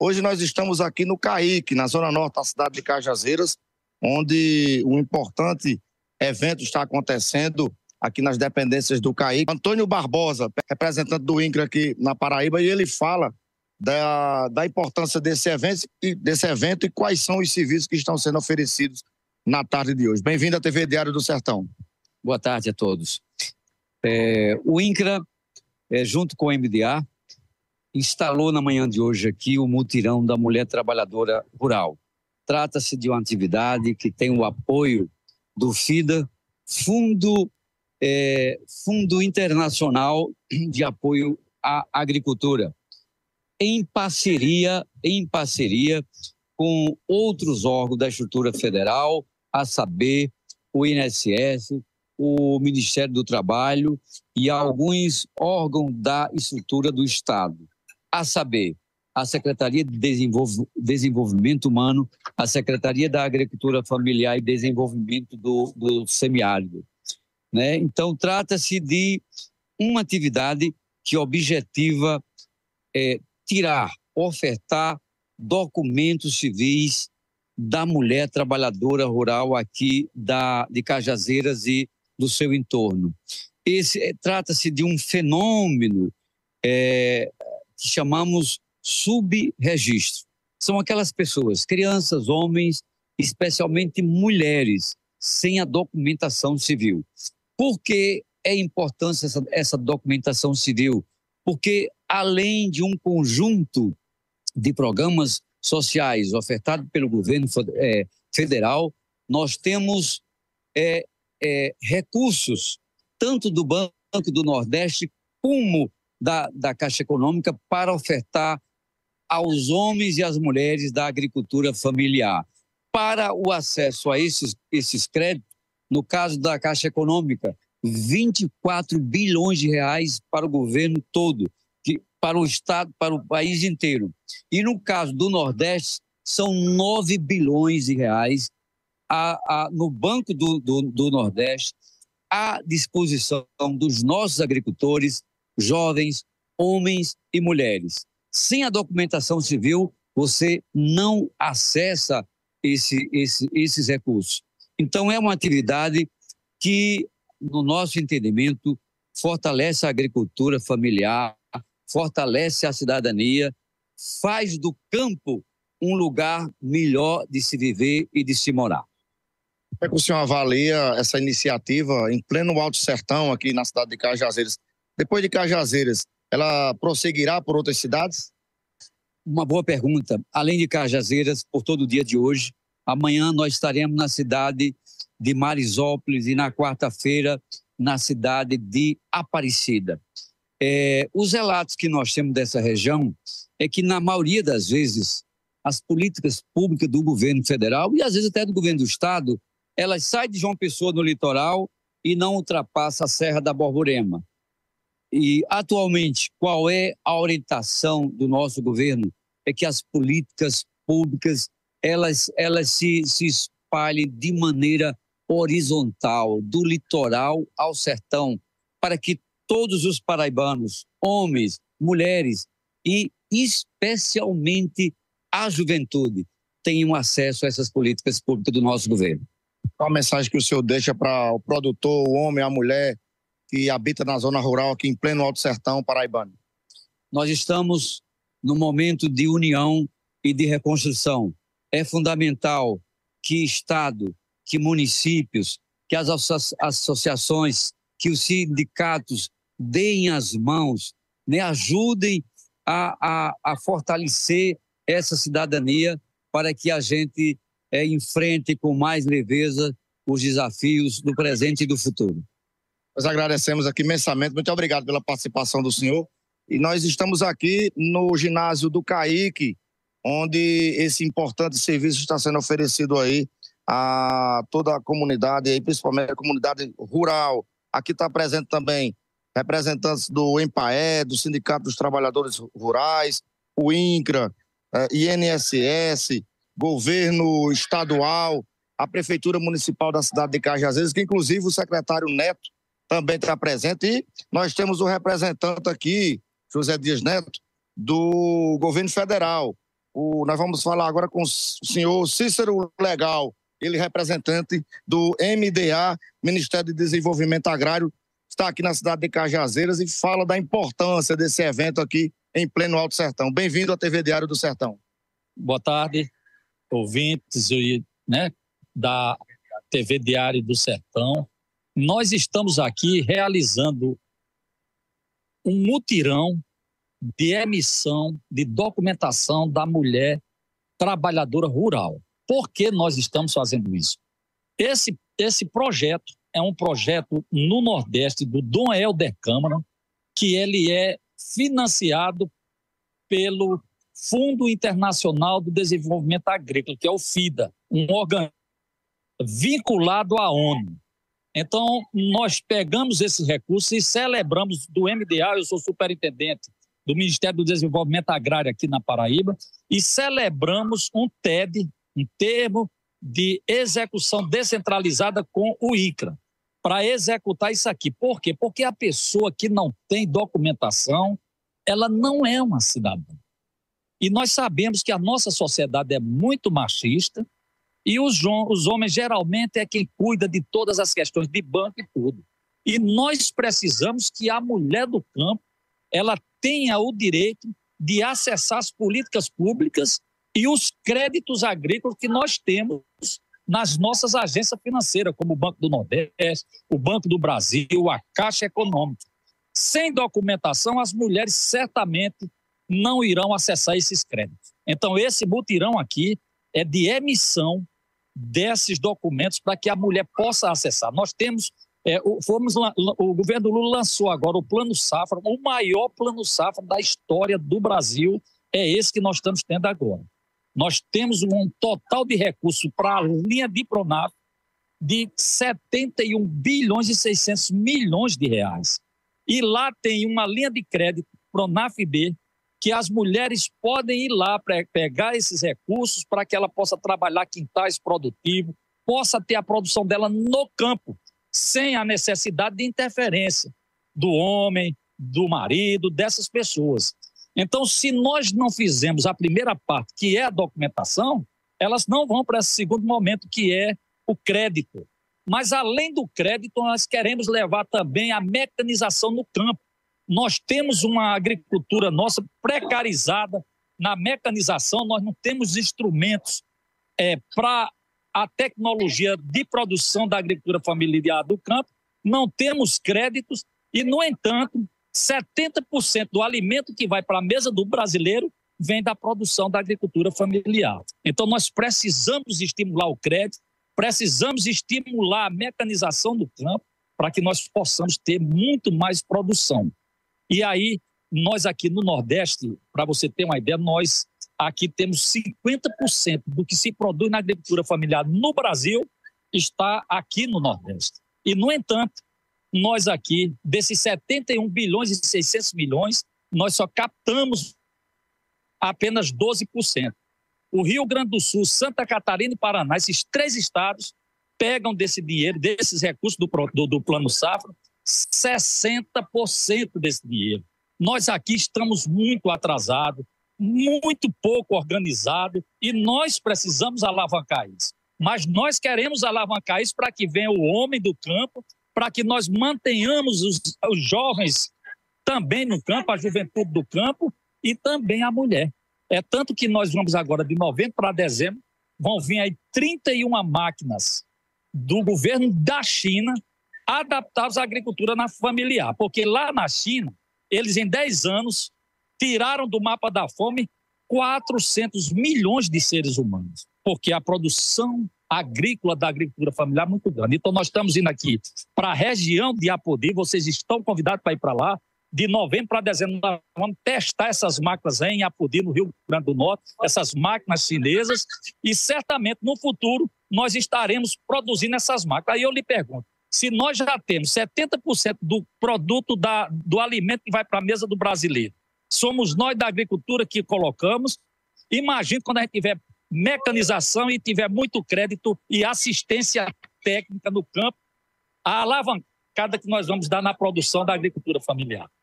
Hoje nós estamos aqui no CAIC, na zona norte da cidade de Cajazeiras, onde um importante evento está acontecendo aqui nas dependências do CAIC. Antônio Barbosa, representante do INCRA aqui na Paraíba, e ele fala da importância desse evento e quais são os serviços que estão sendo oferecidos na tarde de hoje. Bem-vindo à TV Diário do Sertão. Boa tarde a todos. O INCRA, junto com o MDA, instalou na manhã de hoje aqui o Mutirão da Mulher Trabalhadora Rural. Trata-se de uma atividade que tem o apoio do FIDA, Fundo Internacional de Apoio à Agricultura, em parceria com outros órgãos da estrutura federal, a saber, o INSS, o Ministério do Trabalho e alguns órgãos da estrutura do Estado, a saber, a Secretaria de Desenvolvimento Humano, a Secretaria da Agricultura Familiar e Desenvolvimento do Semiárido. Né? Então, trata-se de uma atividade que objetiva ofertar documentos civis da mulher trabalhadora rural aqui de Cajazeiras e do seu entorno. Trata-se de um fenômeno que chamamos subregistro. São aquelas pessoas, crianças, homens, especialmente mulheres, sem a documentação civil. Por que é importante essa documentação civil? Porque, além de um conjunto de programas sociais ofertados pelo governo federal, nós temos recursos, tanto do Banco do Nordeste como da Caixa Econômica, para ofertar aos homens e às mulheres da agricultura familiar. Para o acesso a esses créditos, no caso da Caixa Econômica, 24 bilhões de reais para o governo todo, para o Estado, para o país inteiro. E no caso do Nordeste, são 9 bilhões de reais no Banco do Nordeste, à disposição dos nossos agricultores, jovens, homens e mulheres. Sem a documentação civil, você não acessa esses recursos. Então, é uma atividade que, no nosso entendimento, fortalece a agricultura familiar, fortalece a cidadania, faz do campo um lugar melhor de se viver e de se morar. Como é que o senhor avalia essa iniciativa em pleno Alto Sertão, aqui na cidade de Cajazeiras? Depois de Cajazeiras, ela prosseguirá por outras cidades? Uma boa pergunta. Além de Cajazeiras, por todo o dia de hoje, amanhã nós estaremos na cidade de Marizópolis e na quarta-feira na cidade de Aparecida. Os relatos que nós temos dessa região é que, na maioria das vezes, as políticas públicas do governo federal e, às vezes, até do governo do Estado, elas saem de João Pessoa no litoral e não ultrapassam a Serra da Borborema. E, atualmente, qual é a orientação do nosso governo? É que as políticas públicas elas se espalhem de maneira horizontal, do litoral ao sertão, para que todos os paraibanos, homens, mulheres e especialmente a juventude, tenham acesso a essas políticas públicas do nosso governo. Qual a mensagem que o senhor deixa para o produtor, o homem, a mulher que habita na zona rural aqui em pleno Alto Sertão paraibano? Nós estamos num momento de união e de reconstrução. É fundamental que Estado, que municípios, que as associações, que os sindicatos deem as mãos, né, ajudem a fortalecer essa cidadania para que a gente enfrente com mais leveza os desafios do presente e do futuro. Nós agradecemos aqui imensamente, muito obrigado pela participação do senhor. E nós estamos aqui no ginásio do CAIC, onde esse importante serviço está sendo oferecido aí a toda a comunidade, aí, principalmente a comunidade rural. Aqui está presente também representantes do MPAE, do Sindicato dos Trabalhadores Rurais, o INCRA, INSS, governo estadual, a Prefeitura Municipal da cidade de Cajazeiras, que inclusive o secretário Neto também está presente. E nós temos o representante aqui, José Dias Neto, do governo federal, Nós vamos falar agora com o senhor Cícero Legal, ele representante do MDA, Ministério do Desenvolvimento Agrário, está aqui na cidade de Cajazeiras e fala da importância desse evento aqui em pleno Alto Sertão. Bem-vindo à TV Diário do Sertão. Boa tarde, ouvintes da TV Diário do Sertão. Nós estamos aqui realizando um mutirão de emissão de documentação da mulher trabalhadora rural. Por que nós estamos fazendo isso? Esse projeto é um projeto no Nordeste do Dom Helder Câmara, que ele é financiado pelo Fundo Internacional do Desenvolvimento Agrícola, que é o FIDA, um órgão vinculado à ONU. Então, nós pegamos esses recursos e celebramos do MDA, eu sou superintendente do Ministério do Desenvolvimento Agrário aqui na Paraíba, e celebramos um TED, um termo de execução descentralizada com o INCRA, para executar isso aqui. Por quê? Porque a pessoa que não tem documentação, ela não é uma cidadã. E nós sabemos que a nossa sociedade é muito machista, e os homens geralmente é quem cuida de todas as questões de banco e tudo. E nós precisamos que a mulher do campo ela tenha o direito de acessar as políticas públicas e os créditos agrícolas que nós temos nas nossas agências financeiras, como o Banco do Nordeste, o Banco do Brasil, a Caixa Econômica. Sem documentação, as mulheres certamente não irão acessar esses créditos. Então, esse mutirão aqui é de emissão desses documentos para que a mulher possa acessar. Nós temos, o governo Lula lançou agora o Plano Safra, o maior Plano Safra da história do Brasil, é esse que nós estamos tendo agora. Nós temos um total de recursos para a linha de Pronaf de 71 bilhões e 600 milhões de reais. E lá tem uma linha de crédito, Pronaf B, que as mulheres podem ir lá para pegar esses recursos para que ela possa trabalhar quintais produtivos, possa ter a produção dela no campo, sem a necessidade de interferência do homem, do marido, dessas pessoas. Então, se nós não fizermos a primeira parte, que é a documentação, elas não vão para esse segundo momento, que é o crédito. Mas, além do crédito, nós queremos levar também a mecanização no campo. Nós temos uma agricultura nossa precarizada na mecanização, nós não temos instrumentos para a tecnologia de produção da agricultura familiar do campo, não temos créditos e, no entanto, 70% do alimento que vai para a mesa do brasileiro vem da produção da agricultura familiar. Então, nós precisamos estimular o crédito, precisamos estimular a mecanização do campo para que nós possamos ter muito mais produção. E aí, nós aqui no Nordeste, para você ter uma ideia, nós aqui temos 50% do que se produz na agricultura familiar no Brasil está aqui no Nordeste. E, no entanto, nós aqui, desses 71 bilhões e 600 milhões, nós só captamos apenas 12%. O Rio Grande do Sul, Santa Catarina e Paraná, esses três estados, pegam desse dinheiro, desses recursos do Plano Safra, 60% desse dinheiro. Nós aqui estamos muito atrasados, muito pouco organizados e nós precisamos alavancar isso. Mas nós queremos alavancar isso para que venha o homem do campo, para que nós mantenhamos os jovens também no campo, a juventude do campo e também a mulher. É tanto que nós vamos agora, de novembro para dezembro, vão vir aí 31 máquinas do governo da China adaptados à agricultura familiar. Porque lá na China, eles em 10 anos tiraram do mapa da fome 400 milhões de seres humanos, porque a produção agrícola da agricultura familiar é muito grande. Então, nós estamos indo aqui para a região de Apodi, vocês estão convidados para ir para lá, de novembro para dezembro, nós vamos testar essas máquinas em Apodi, no Rio Grande do Norte, essas máquinas chinesas, e certamente no futuro nós estaremos produzindo essas máquinas. Aí eu lhe pergunto, se nós já temos 70% do produto do alimento que vai para a mesa do brasileiro, somos nós da agricultura que colocamos, imagina quando a gente tiver mecanização e tiver muito crédito e assistência técnica no campo, a alavancada que nós vamos dar na produção da agricultura familiar.